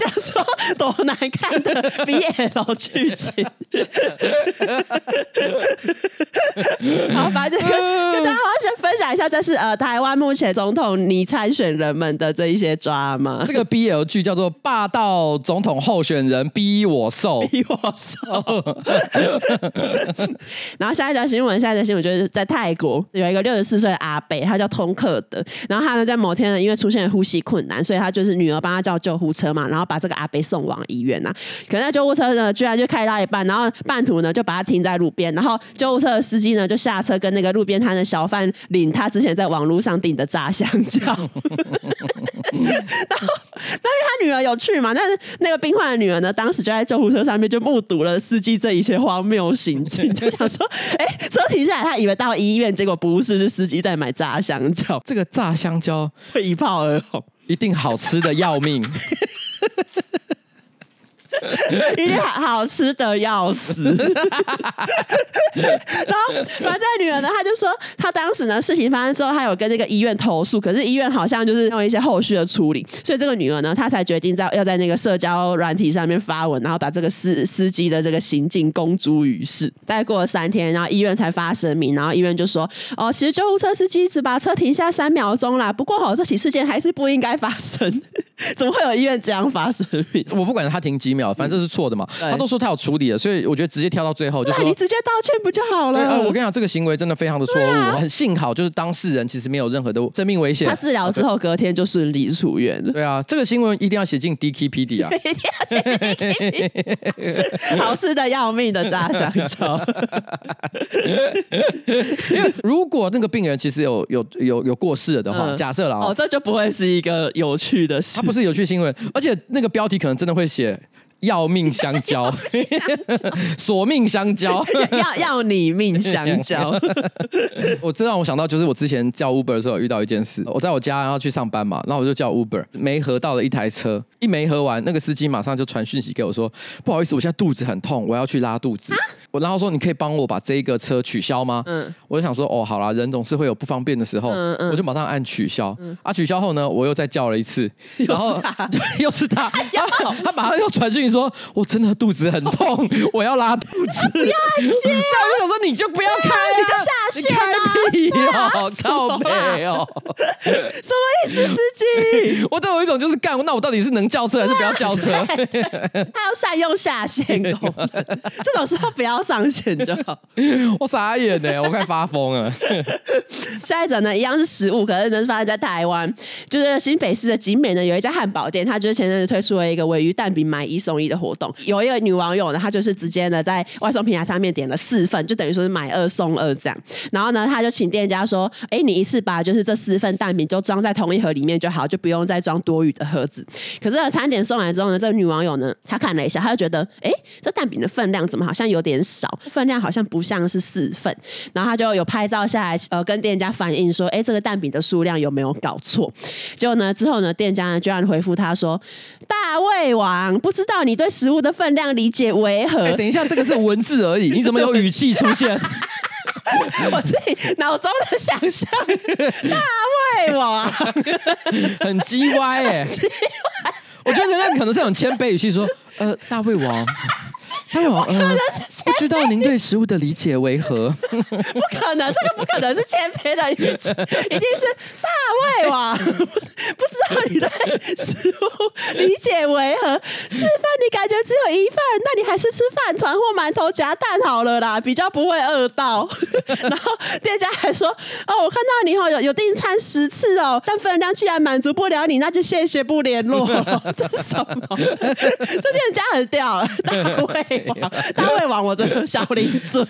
想说多难看的 BL 剧情。好，反正跟大家我要先分享一下下，这是台湾目前总统拟参选人们的这一些抓吗？这个 BL 剧叫做《霸道总统候选人逼我瘦》，逼我瘦。然后下一条新闻，就是在泰国有一个64岁的阿伯，他叫通克德，然后他呢在某天呢因为出现呼吸困难，所以他就是女儿帮他叫救护车嘛，然后把这个阿伯送往医院呐、啊。可是那救护车呢居然就开到一半，然后半途呢就把他停在路边，然后救护车的司机呢就下车跟那个路边摊的小贩领他之前在网路上订的炸香蕉。但是他女儿有去嘛，但是那个病患的女儿呢当时就在救护车上面就目睹了司机这一切荒谬行径，就想说车停下来，他以为到医院，结果不是，是司机在买炸香蕉。这个炸香蕉会一炮而红，一定好吃的要命。一定好吃的要死。然后这女儿呢，她就说，她当时呢事情发生之后，她有跟那个医院投诉，可是医院好像就是用一些后续的处理，所以这个女儿呢，她才决定要在那个社交软体上面发文，然后把这个司机的这个行径公诸于世。大概过了3天，然后医院才发声明，然后医院就说，哦，其实救护车司机只把车停下3秒钟啦，不过好，这起事件还是不应该发生。怎么会有医院这样发声明？我不管他停几秒，反正这是错的嘛。他都说他有处理了，所以我觉得直接跳到最后就说，你直接道歉不就好了？我跟你讲，这个行为真的非常的错误。很幸好就是当事人其实没有任何的生命危险，他治疗之后隔天就顺利出院了。对啊，这个新闻一定要写进 Dickipedia， 一定要写进 Dickipedia， 好吃的要命的炸香蕉。因为如果那个病人其实有过世了的话，假设啦，这就不会是一个有趣的事。不是有趣新闻，而且那个标题可能真的会写要命香蕉，索命香蕉，要你命香蕉。我这让我想到，就是我之前叫 Uber 的时候有遇到一件事，我在我家然后去上班嘛，然后我就叫 Uber， 没合到了一台车，一没合完，那个司机马上就传讯息给我说，不好意思，我现在肚子很痛，我要去拉肚子。我然后说你可以帮我把这个车取消吗？我就想说哦，好啦，人总是会有不方便的时候，我就马上按取消。取消后呢，我又再叫了一次，然后又是他，他马上又传讯息。说我真的肚子很痛，我要拉肚子。不要接、啊！那我就想说，你就不要开、啊，你就下线啊！你开屁哦，靠北哦！什么意思，司机？我都有一种就是干，那我到底是能叫车还是不要叫车？他要善用下线功能，这种时候不要上线就好。我傻眼呢，我快发疯了。下一则呢，一样是食物，可是呢发生在台湾，就是新北市的景美呢有一家汉堡店，它就是前阵子推出了一个鲔鱼蛋饼买1送1的活动，有一个女网友呢，她就是直接呢在外送平台上面点了4份，就等于说是买2送2这样。然后呢，她就请店家说：“你一次把就是这4份蛋饼就装在同一盒里面就好，就不用再装多余的盒子。”可是餐点送来之后呢，这个女网友呢，她看了一下，她就觉得：“这蛋饼的分量怎么好像有点少？分量好像不像是4份。”然后她就有拍照下来，跟店家反映说：“这个蛋饼的数量有没有搞错？”结果呢，之后呢，店家呢居然回复她说：“大胃王，不知道你对食物的分量理解为何？”等一下，这个是文字而已，你怎么有语气出现？我自己脑中的想象，大胃王，很鸡歪耶。我觉得人家可能是很谦卑语气说，大胃王。大胃王，不知道您对食物的理解为何？不可能，这个不可能是谦卑的语气，一定是大胃王。不知道你对食物理解为何？4份你感觉只有1份，那你还是吃饭团或馒头夹蛋好了啦，比较不会饿到。然后店家还说，我看到你有订餐10次哦，但分量既然满足不了你，那就谢谢不联络。这是什么？这店家很屌，大胃王，我真的小林尊。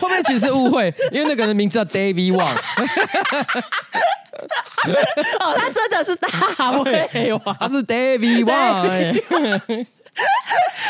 后面其实是误会，因为那个人名字叫 David Wang。他真的是大胃王，他是 David Wang。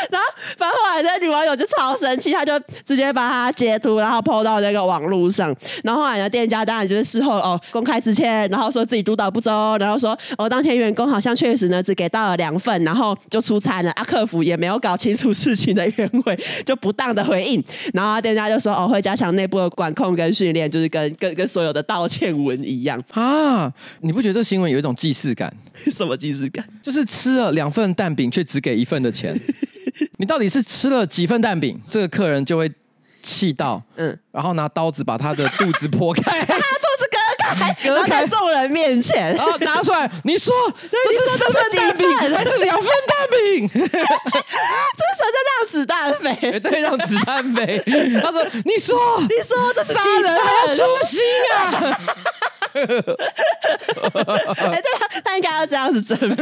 然后反正后来那女网友就超生气，她就直接把她截图然后 po 到那个网路上，然后后来呢店家当然就是事后公开致歉，然后说自己督导不周，然后说当天员工好像确实呢只给到了2份，然后就出餐了，客服也没有搞清楚事情的原委，就不当的回应，然后店家就说会加强内部的管控跟训练，就是跟所有的道歉文一样啊。你不觉得这新闻有一种既视感？什么既视感？就是吃了2份蛋饼却只给1份的钱。你到底是吃了几份蛋饼？这个客人就会气到，嗯，然后拿刀子把他的肚子剖开，把他肚子割开，然后在众人面前，然后拿出来，你说这是神针蛋饼还是两分蛋饼？这是神针让子弹飞，对，让子弹飞。他说，你说这是杀人还要诛心啊！欸、对啊，他应该要这样子证明，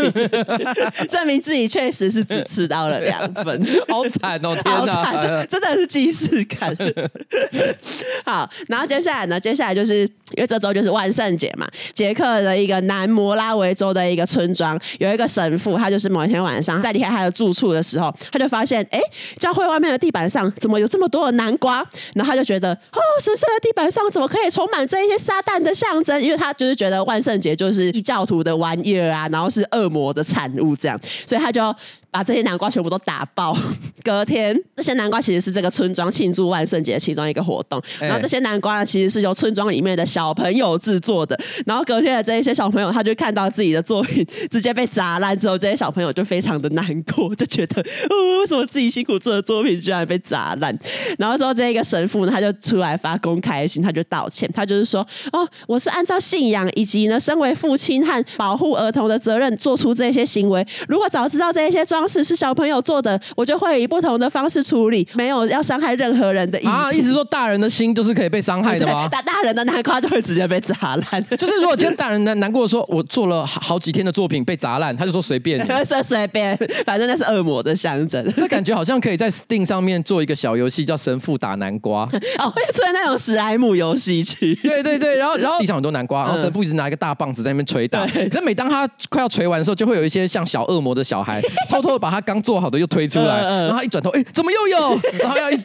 证明自己确实是只吃到了2分，好惨哦！天哪，真的是既视感。好，然后接下来就是因为这周就是万圣节嘛，捷克的一个南摩拉维州的一个村庄，有一个神父，他就是某一天晚上在离开他的住处的时候，他就发现，哎、欸，教会外面的地板上怎么有这么多的南瓜？然后他就觉得，哦，神圣的地板上怎么可以充满这一些撒旦的象征？因为他就是觉得万圣节就是异教徒的玩意儿啊，然后是恶魔的产物这样，所以他就把这些南瓜全部都打爆。隔天，这些南瓜其实是这个村庄庆祝万圣节的其中一个活动。然后这些南瓜其实是由村庄里面的小朋友制作的。然后隔天的这一些小朋友，他就看到自己的作品直接被砸烂之后，这些小朋友就非常的难过，就觉得，为什么自己辛苦做的作品居然被砸烂？然后之后，这一个神父呢，他就出来发公开信，他就道歉，他就是说，哦，我是按照信仰以及呢，身为父亲和保护儿童的责任做出这些行为。如果早知道这些装饰是小朋友做的，我就会以不同的方式处理，没有要伤害任何人的意思啊。意思说大人的心就是可以被伤害的吗？大人的南瓜就会直接被砸烂。就是如果今天大人难过说，我做了好几天的作品被砸烂，他就说随便你，说随便，反正那是恶魔的象征。这感觉好像可以在 Steam 上面做一个小游戏，叫神父打南瓜。哦，会出现那种史莱姆游戏区。对对对，然后地上很多南瓜，然后神父一直拿一个大棒子在那边捶打。但每当他快要捶完的时候，就会有一些像小恶魔的小孩偷偷把他刚做好的又推出来，然后他一转头，哎、欸，怎么又有？然后要一直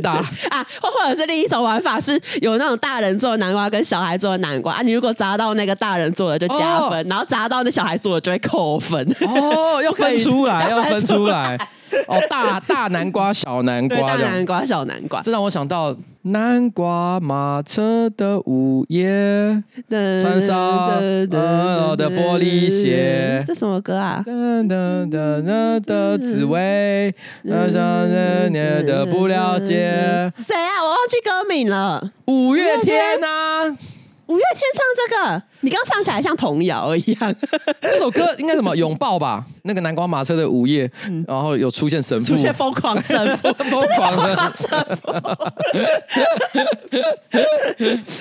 打啊！或者是另一种玩法是有那种大人做的南瓜跟小孩做的南瓜啊，你如果砸到那个大人做的就加分，哦、然后砸到那小孩做的就会扣分。哦，要分出来。哦，大南瓜，小南瓜，大南瓜，小南瓜，这让我想到南瓜马车的午夜，穿上我的玻璃鞋。这什么歌啊？的滋味，像人也的不了解。谁啊？我忘记歌名了。五月天啊。五月天唱这个，你刚唱起来像童谣一样。这首歌应该什么拥抱吧？那个南瓜马车的午夜，然后有出现神父，出现疯狂神父，疯狂神父。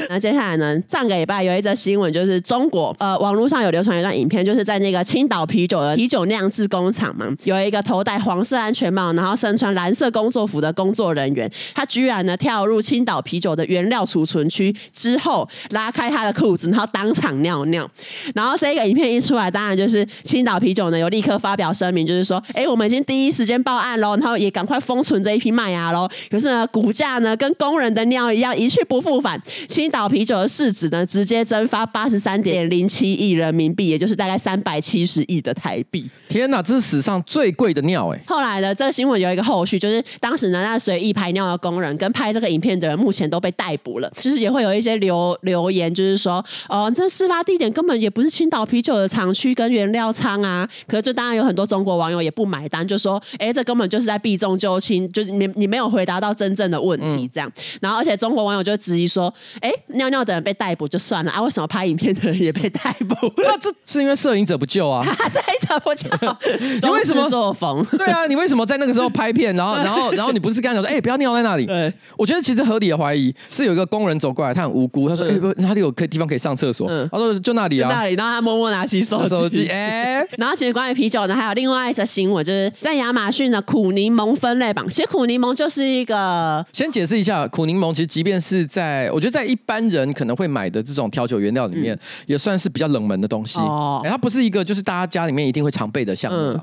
那接下来呢？上个礼拜有一则新闻，就是中国网络上有流传一段影片，就是在那个青岛啤酒的啤酒酿制工厂嘛，有一个头戴黄色安全帽，然后身穿蓝色工作服的工作人员，他居然呢跳入青岛啤酒的原料储存区之后，拉开他的裤子，然后当场尿尿。然后这个影片一出来，当然就是青岛啤酒呢有立刻发表声明，就是说，哎，我们已经第一时间报案喽，然后也赶快封存这一批麦芽喽。可是呢，股价呢跟工人的尿一样一去不复返，青岛啤酒的市值呢直接蒸发83.07亿人民币，也就是大概370亿的台币。天哪，这是史上最贵的尿哎、欸！后来呢，这个新闻有一个后续，就是当时呢那随意排尿的工人跟拍这个影片的人目前都被逮捕了，就是也会有一些留言就是说，哦，这事发地点根本也不是青岛啤酒的厂区跟原料仓啊。可是就当然有很多中国网友也不买单，就说，哎，这根本就是在避重就轻，就是你没有回答到真正的问题这样。然后而且中国网友就质疑说，哎，尿尿的人被逮捕就算了啊，为什么拍影片的人也被逮捕了？那这是因为摄影者不救啊，摄影者不救，你为什么作风？对啊，你为什么在那个时候拍片？然后你不是跟他讲说，哎，不要尿在那里？对，我觉得其实合理的怀疑是有一个工人走过来，他很无辜，他说，哎。哪里有地方可以上厕所？他说就那里啊，就那里。然后他默默拿起手机，哎、欸。然后其实关于啤酒呢，还有另外一则新闻，就是在亚马逊的苦柠檬分类榜。其实苦柠檬就是一个，先解释一下，苦柠檬其实即便是在我觉得在一般人可能会买的这种调酒原料里面，也算是比较冷门的东西。哦，欸、它不是一个就是大家家里面一定会常备的项目。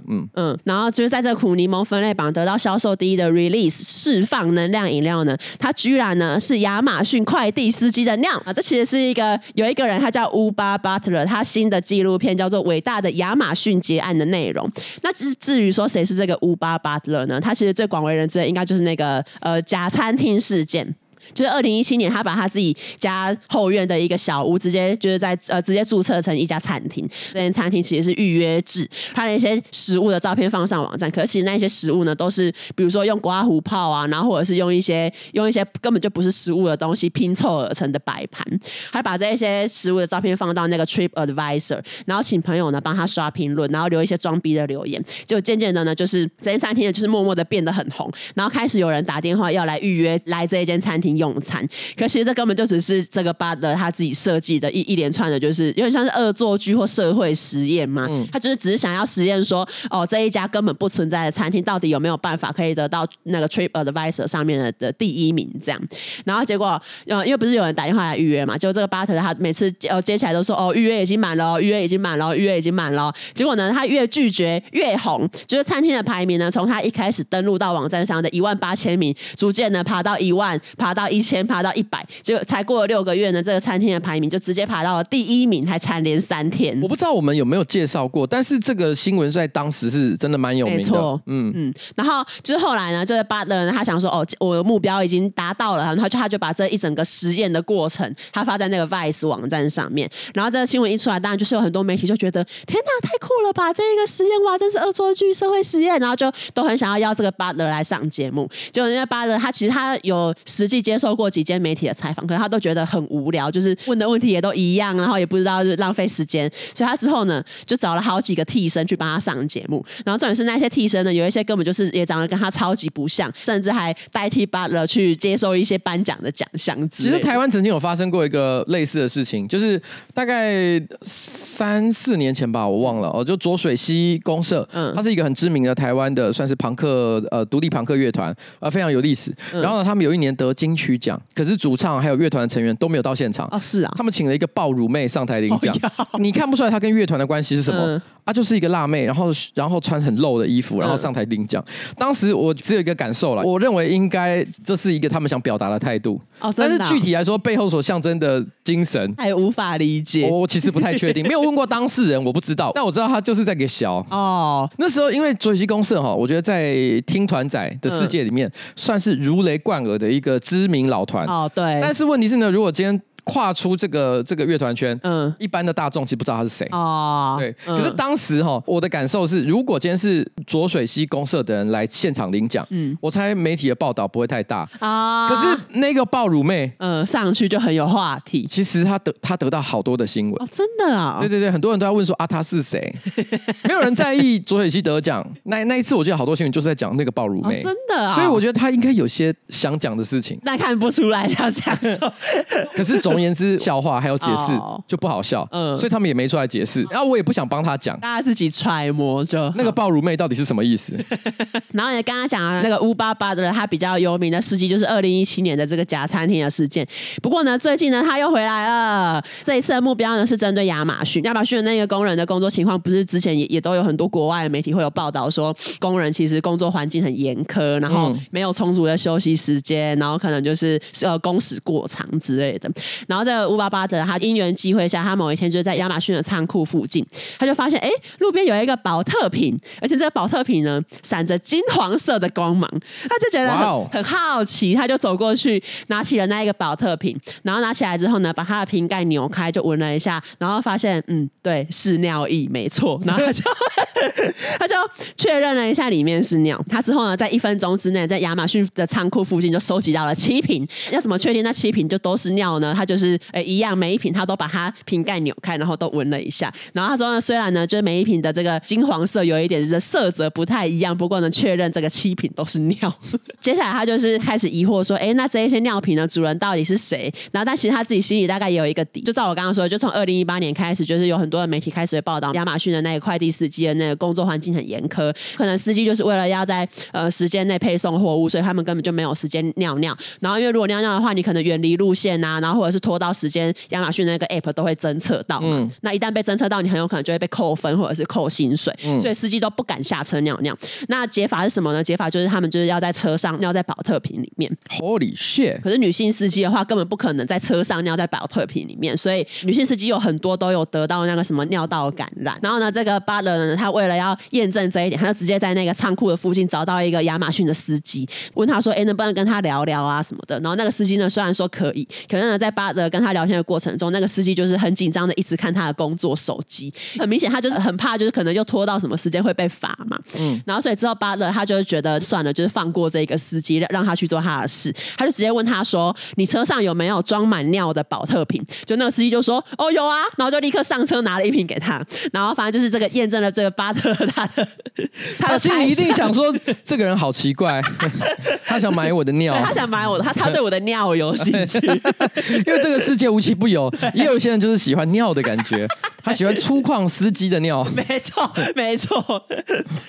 然后就是在这苦柠檬分类榜得到销售第一的 Release 释放能量饮料呢，它居然呢是亚马逊快递司机的尿啊！这其实是有一个人，他叫 Oobah Butler， 他新的纪录片叫做《伟大的亚马逊劫案》的内容。那至于说谁是这个 Oobah Butler 呢？他其实最广为人知的应该就是那个假餐厅事件。就是2017年他把他自己家后院的一个小屋直接就是在直接注册成一家餐厅，那间餐厅其实是预约制，他那些食物的照片放上网站，可是其实那些食物呢都是比如说用刮胡泡啊，然后或者是用一些根本就不是食物的东西拼凑而成的摆盘，他把这些食物的照片放到那个 Trip Advisor， 然后请朋友呢帮他刷评论，然后留一些装逼的留言，就渐渐的呢就是这间餐厅就是默默的变得很红，然后开始有人打电话要来预约来这一间餐厅用餐，可其实这根本就只是这个 Butler 他自己设计的一连串的就是有点像是恶作剧或社会实验嘛，他就是只是想要实验说哦这一家根本不存在的餐厅到底有没有办法可以得到那个 Trip Advisor 上面 的第一名这样，然后结果因为不是有人打电话来预约嘛，就这个 Butler 他每次接起来都说哦预约已经满了，预约已经满了，预约已经满了，结果呢他越拒绝越红，就是餐厅的排名呢从他一开始登录到网站上的18000名逐渐呢爬到10000，爬到1000，爬到100，结果才过了6个月呢这个餐厅的排名就直接爬到了第1名，还蝉联3天。我不知道我们有没有介绍过，但是这个新闻在当时是真的蛮有名的，没错，然后就是后来呢这个 Butler 他想说哦我的目标已经达到了，然后他就把这一整个实验的过程他发在那个 VICE 网站上面，然后这个新闻一出来当然就是有很多媒体就觉得天哪太酷了吧，这个实验哇真是恶作剧社会实验，然后就都很想要这个 Butler 来上节目，结果因为 Butler 他其实他有实际接受过几间媒体的采访，可是他都觉得很无聊，就是问的问题也都一样，然后也不知道就是浪费时间，所以他之后呢就找了好几个替身去帮他上节目，然后重点是那些替身呢有一些根本就是也长得跟他超级不像，甚至还代替 Butler 去接受一些颁奖的奖项之类的。其实台湾曾经有发生过一个类似的事情，就是大概3-4年前吧我忘了就浊水溪公社，它是一个很知名的台湾的算是朋克独立朋克乐团，非常有历史，然后呢他们有一年得金曲奖，可是主唱还有乐团的成员都没有到现场，是啊，他们请了一个爆乳妹上台领奖，你看不出来他跟乐团的关系是什么，就是一个辣妹，然后穿很露的衣服，然后上台领奖。当时我只有一个感受啦，我认为应该这是一个他们想表达的态度，但是具体来说背后所象征的精神还无法理解，我其实不太确定，没有问过当事人，我不知道，但我知道他就是在给小那时候因为浊水溪公社我觉得在听团仔的世界里面算是如雷贯耳的一个知名老团，对，但是问题是呢，如果今天跨出这个乐团圈，一般的大众其实不知道他是谁，对。可是当时我的感受是，如果今天是浊水溪公社的人来现场领奖，我猜媒体的报道不会太大啊。可是那个爆乳妹，上去就很有话题。其实他得到好多的新闻真的啊。对对对，很多人都在问说他是谁，没有人在意浊水溪得奖。那一次我记得好多新闻就是在讲那个爆乳妹，真的啊。所以我觉得他应该有些想讲的事情，但看不出来想讲什么。可是总言之，笑话还有解释就不好笑，所以他们也没出来解释，然后我也不想帮他讲，大家自己揣摩就那个爆乳妹到底是什么意思。然后也刚刚讲了那个 Oobah Butler 他比较有名的事迹就是2017年的这个假餐厅的事件，不过呢最近呢他又回来了，这一次的目标呢是针对亚马逊，亚马逊的那个工人的工作情况，不是之前 也都有很多国外的媒体会有报道说工人其实工作环境很严苛，然后没有充足的休息时间，然后可能就是工时过长之类的，然后这个Oobah Butler他因缘际会下，他某一天就在亚马逊的仓库附近，他就发现路边有一个保特瓶，而且这个保特瓶呢闪着金黄色的光芒，他就觉得 很好奇，他就走过去拿起了那一个保特瓶，然后拿起来之后呢把他的瓶盖扭开就闻了一下，然后发现对是尿液没错，然后他就确认了一下里面是尿，他之后呢在1分钟之内在亚马逊的仓库附近就收集到了7瓶，要怎么确定那7瓶就都是尿呢？他就是一样，每一瓶他都把它瓶盖扭开，然后都闻了一下。然后他说呢，虽然呢，就是每一瓶的这个金黄色有一点就是色泽不太一样，不过呢，确认这个7瓶都是尿。接下来他就是开始疑惑说，那这一些尿瓶的主人到底是谁？然后但其实他自己心里大概也有一个底。就照我刚刚说的，就从2018年开始，就是有很多的媒体开始会报道亚马逊的那个快递司机的那个工作环境很严苛，可能司机就是为了要在时间内配送货物，所以他们根本就没有时间尿尿。然后因为如果尿尿的话，你可能远离路线啊，然后或者是拖到时间，亚马逊那个 app 都会侦测到嘛、嗯。那一旦被侦测到，你很有可能就会被扣分或者是扣薪水，嗯、所以司机都不敢下车尿尿。那解法是什么呢？解法就是他们就是要在车上尿在保特瓶里面。Holy shit！ 可是女性司机的话，根本不可能在车上尿在保特瓶里面，所以女性司机有很多都有得到那个什么尿道感染。然后呢，这个 Butler 呢，他为了要验证这一点，他就直接在那个仓库的附近找到一个亚马逊的司机，问他说：“哎、欸，能不能跟他聊聊啊什么的？”然后那个司机呢，虽然说可以，可是呢，在 Butler 跟他聊天的过程中，那个司机就是很紧张的，一直看他的工作手机。很明显，他就是很怕，就是可能又拖到什么时间会被罚嘛。嗯。然后所以之后 Butler 他就觉得算了，就是放过这个司机，让他去做他的事。他就直接问他说：“你车上有没有装满尿的保特瓶？”就那个司机就说：“哦，有啊。”然后就立刻上车拿了一瓶给他。然后反正就是这个验证了这个巴特他心里一定想说这个人好奇怪，他想买我的尿，他想买我的，他对我的尿有兴趣，因为这个世界无奇不有，也有些人就是喜欢尿的感觉，他喜欢粗犷司机的尿，没错没错。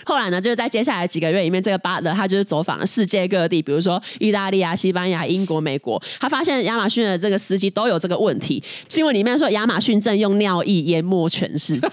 后来呢，就是在接下来几个月里面，这个巴特他就是走访了世界各地，比如说意大利啊、西班牙、英国、美国，他发现亚马逊的这个司机都有这个问题。新闻里面说亚马逊正用尿液淹没全世界。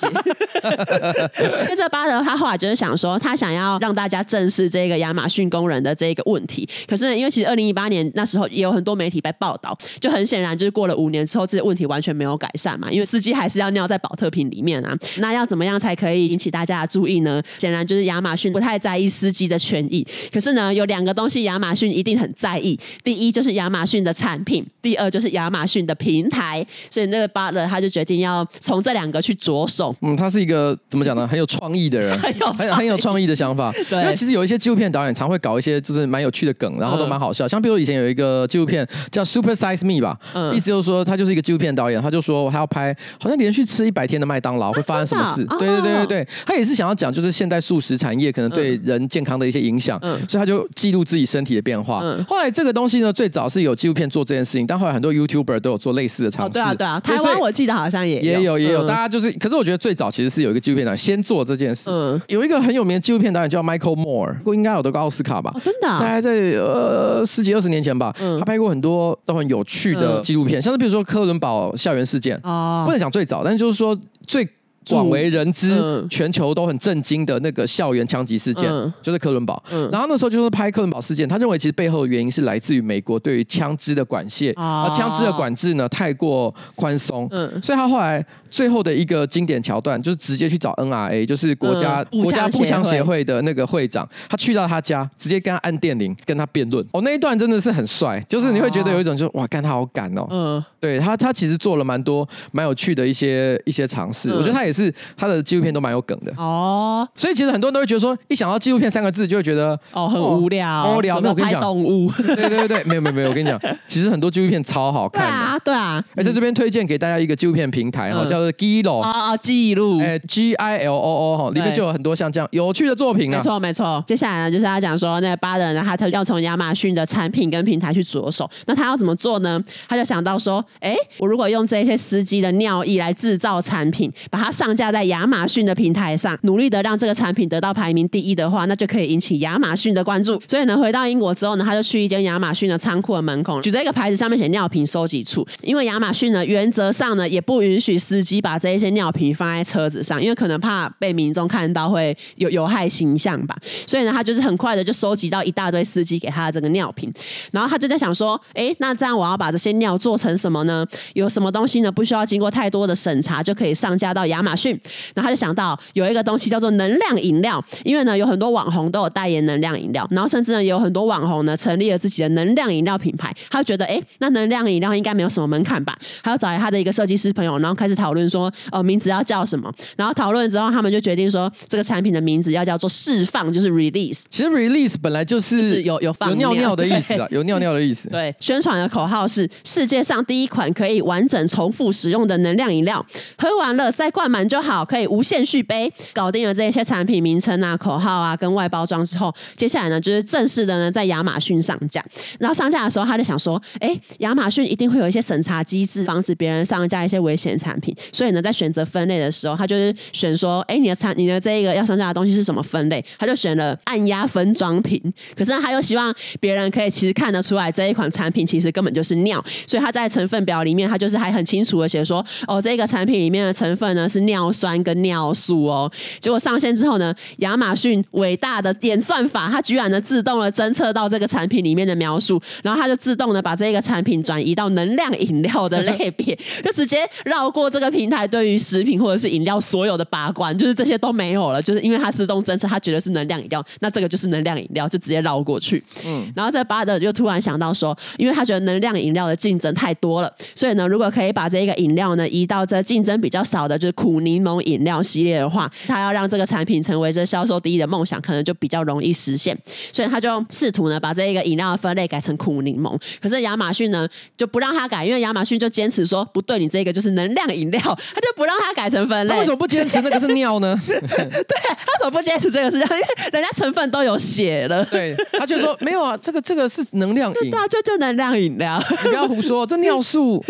因为这个巴德他后来就是想说，他想要让大家正视这个亚马逊工人的这个问题。可是呢，因为其实2018年那时候也有很多媒体在报道，就很显然就是过了5年之后，这些问题完全没有改善嘛，因为司机还是要尿在保特瓶里面啊。那要怎么样才可以引起大家的注意呢？显然就是亚马逊不太在意司机的权益。可是呢，有两个东西亚马逊一定很在意，第一就是亚马逊的产品，第二就是亚马逊的平台。所以那个巴德他就决定要从这两个去着手。嗯，他是一个怎么讲呢？很有创意的人，很有创意的想法。因为其实有一些纪录片导演常会搞一些就是蛮有趣的梗，然后都蛮好笑。像比如以前有一个纪录片叫《Super Size Me》吧，意思就是说他就是一个纪录片导演，他就说他要拍好像连续吃100天的麦当劳会发生什么事。对对对对，他也是想要讲就是现代素食产业可能对人健康的一些影响，所以他就记录自己身体的变化。后来这个东西呢，最早是有纪录片做这件事情，但后来很多 YouTuber 都有做类似的尝试。对啊对啊，台湾我记得好像也有，大家就是，可是我觉得最早其实是有一个纪录片导演先做这件事。有一个很有名的纪录片导演叫 Michael Moore， 应该有得过奥斯卡吧？哦、真的、啊，大概在10几20年前吧。他拍过很多都很有趣的纪录片，像是比如说科伦堡校园事件，不能讲最早，但就是说最广为人知、全球都很震惊的那个校园枪击事件，就是科伦堡。然后那时候就是拍科伦堡事件，他认为其实背后的原因是来自于美国对于枪支的管制，而枪支的管制呢太过宽松，所以他后来最后的一个经典桥段就是直接去找 NRA， 就是国家步枪协会的那个会长，他去到他家直接跟他按电铃跟他辩论。哦，那一段真的是很帅，就是你会觉得有一种就是哇，干他好敢哦。对他其实做了蛮多蛮有趣的一些尝试，我觉得他也。是他的纪录片都蛮有梗的哦，所以其实很多人都会觉得说，一想到纪录片3个字就会觉得哦很无聊，无聊。那我跟你讲，动物，对对对，没有，我跟你讲，其实很多纪录片超好看的，对啊。在这边推荐给大家一个纪录片平台哈，叫做 GILOO 啊，记录，GILOO 哈，里面就有很多像这样有趣的作品啊，没错没错。接下来呢，就是他讲说那个巴德呢，他要从亚马逊的产品跟平台去着手，那他要怎么做呢？他就想到说，哎，我如果用这些司机的尿液来制造产品，把它上架在亚马逊的平台上，努力的让这个产品得到排名第1的话，那就可以引起亚马逊的关注。所以呢，回到英国之后呢，他就去一间亚马逊的仓库的门口，举着一个牌子，上面写尿瓶收集处。因为亚马逊呢，原则上呢也不允许司机把这一些尿瓶放在车子上，因为可能怕被民众看到会有害形象吧。所以呢，他就是很快的就收集到一大堆司机给他的这个尿瓶，然后他就在想说，哎，那这样我要把这些尿做成什么呢？有什么东西呢？不需要经过太多的审查就可以上架到亚马逊。然后他就想到有一个东西叫做能量饮料，因为呢有很多网红都有代言能量饮料，然后甚至呢有很多网红呢成立了自己的能量饮料品牌。他就觉得那能量饮料应该没有什么门槛吧，他就找来他的一个设计师朋友，然后开始讨论说名字要叫什么。然后讨论之后他们就决定说这个产品的名字要叫做释放，就是 release。 其实 release 本来就是有尿尿的意思啊，有尿尿的意思。对，宣传的口号是世界上第1款可以完整重复使用的能量饮料，喝完了再灌满人就好，可以无限续杯。搞定了这些产品名称啊、口号啊跟外包装之后，接下来呢就是正式的呢在亚马逊上架。然后上架的时候他就想说，哎，亚马逊一定会有一些审查机制，防止别人上架一些危险产品。所以呢在选择分类的时候，他就是选说，哎，你的这一个要上架的东西是什么分类？他就选了按压分装瓶。可是他又希望别人可以其实看得出来这一款产品其实根本就是尿，所以他在成分表里面他就是还很清楚的写说，哦，这个产品里面的成分呢是尿酸跟尿素哦。结果上线之后呢，亚马逊伟大的演算法，他居然呢自动的侦测到这个产品里面的描述，然后他就自动的把这个产品转移到能量饮料的类别，就直接绕过这个平台对于食品或者是饮料所有的把关，就是这些都没有了，就是因为他自动侦测，他觉得是能量饮料，那这个就是能量饮料，就直接绕过去。然后这巴德就突然想到说，因为他觉得能量饮料的竞争太多了，所以呢，如果可以把这个饮料呢移到这竞争比较少的，就是苦柠檬饮料系列的话，他要让这个产品成为这销售第一的梦想，可能就比较容易实现。所以他就试图呢把这个饮料的分类改成苦柠檬，可是亚马逊呢就不让他改，因为亚马逊就坚持说不对，你这个就是能量饮料，他就不让他改成分类。他为什么不坚持那个是尿呢？对，他为什么不坚持这个是尿？因为人家成分都有写了。对，他就说没有啊，这个是能量饮，对啊，就能量饮料，你不要胡说，这尿素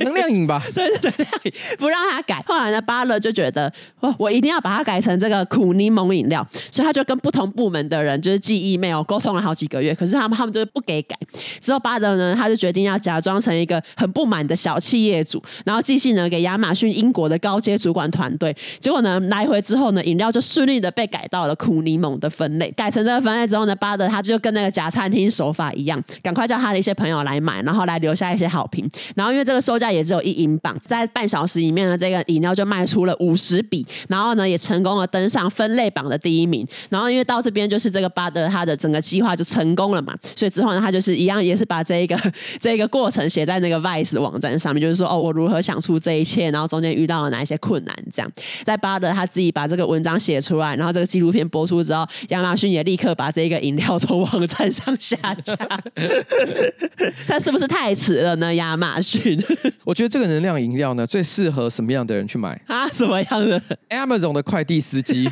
能量饮吧？对，能量饮不让他改。后来呢，巴勒就觉得我一定要把它改成这个苦柠檬饮料，所以他就跟不同部门的人就是寄 email 沟通了好几个月，可是他们就是不给改。之后巴勒呢，他就决定要假装成一个很不满的小企业主，然后寄信呢给亚马逊英国的高阶主管团队。结果呢，来回之后呢，饮料就顺利的被改到了苦柠檬的分类。改成这个分类之后呢，巴勒他就跟那个假餐厅手法一样，赶快叫他的一些朋友来买，然后来留下一些好评。然后因为这个售价也只有1英镑，在半小时里面呢，这个饮料就卖出了50笔，然后呢也成功的登上分类榜的第1名。然后因为到这边就是这个巴德他的整个计划就成功了嘛，所以之后呢他就是一样也是把这一个过程写在那个 VICE 网站上面，就是说，哦，我如何想出这一切，然后中间遇到了哪一些困难这样。在巴德他自己把这个文章写出来，然后这个纪录片播出之后，亚马逊也立刻把这个饮料从网站上下架。但是不是太迟了呢？亚马逊我觉得这个能量饮料呢最适合什么样的人去买啊？什么样的人？ Amazon 的快递司机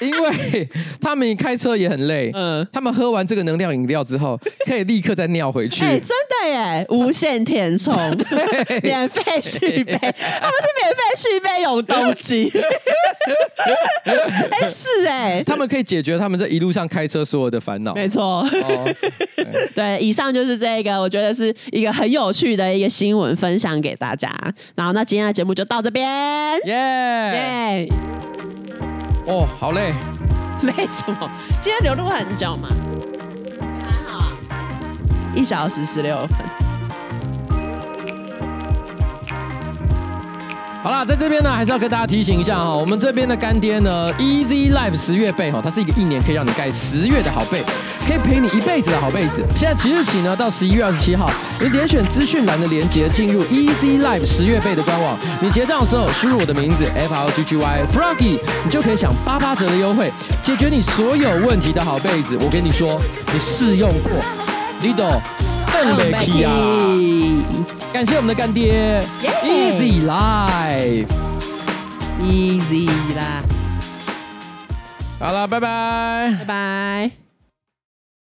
因为他们开车也很累，他们喝完这个能量饮料之后，可以立刻再尿回去。真的耶，无限填充，免费续杯，他们是免费续杯永动机。是耶，他们可以解决他们这一路上开车所有的烦恼。没错，对，以上就是这个，我觉得是一个很有趣的一个新闻分享给大家。然后，那今天的节目就到这边，耶！哦，好累，累什么？今天流露很久嘛，还好啊，1小时16分。好啦，在这边呢，还是要跟大家提醒一下哈，我们这边的干爹呢 ，Easy Life 10月被哈，它是一个1年可以让你盖10月的好被，可以陪你一辈子的好被子。现在即日起呢，到11月27号，你点选资讯栏的连结，进入 Easy Life 10月被的官网，你结账的时候输入我的名字 FROGGY， 你就可以享8%的优惠，解决你所有问题的好被子。我跟你说，你试用过，你懂，更美气啊！感谢我们的干爹 Easy Life，Easy Life。好了，拜拜，拜拜。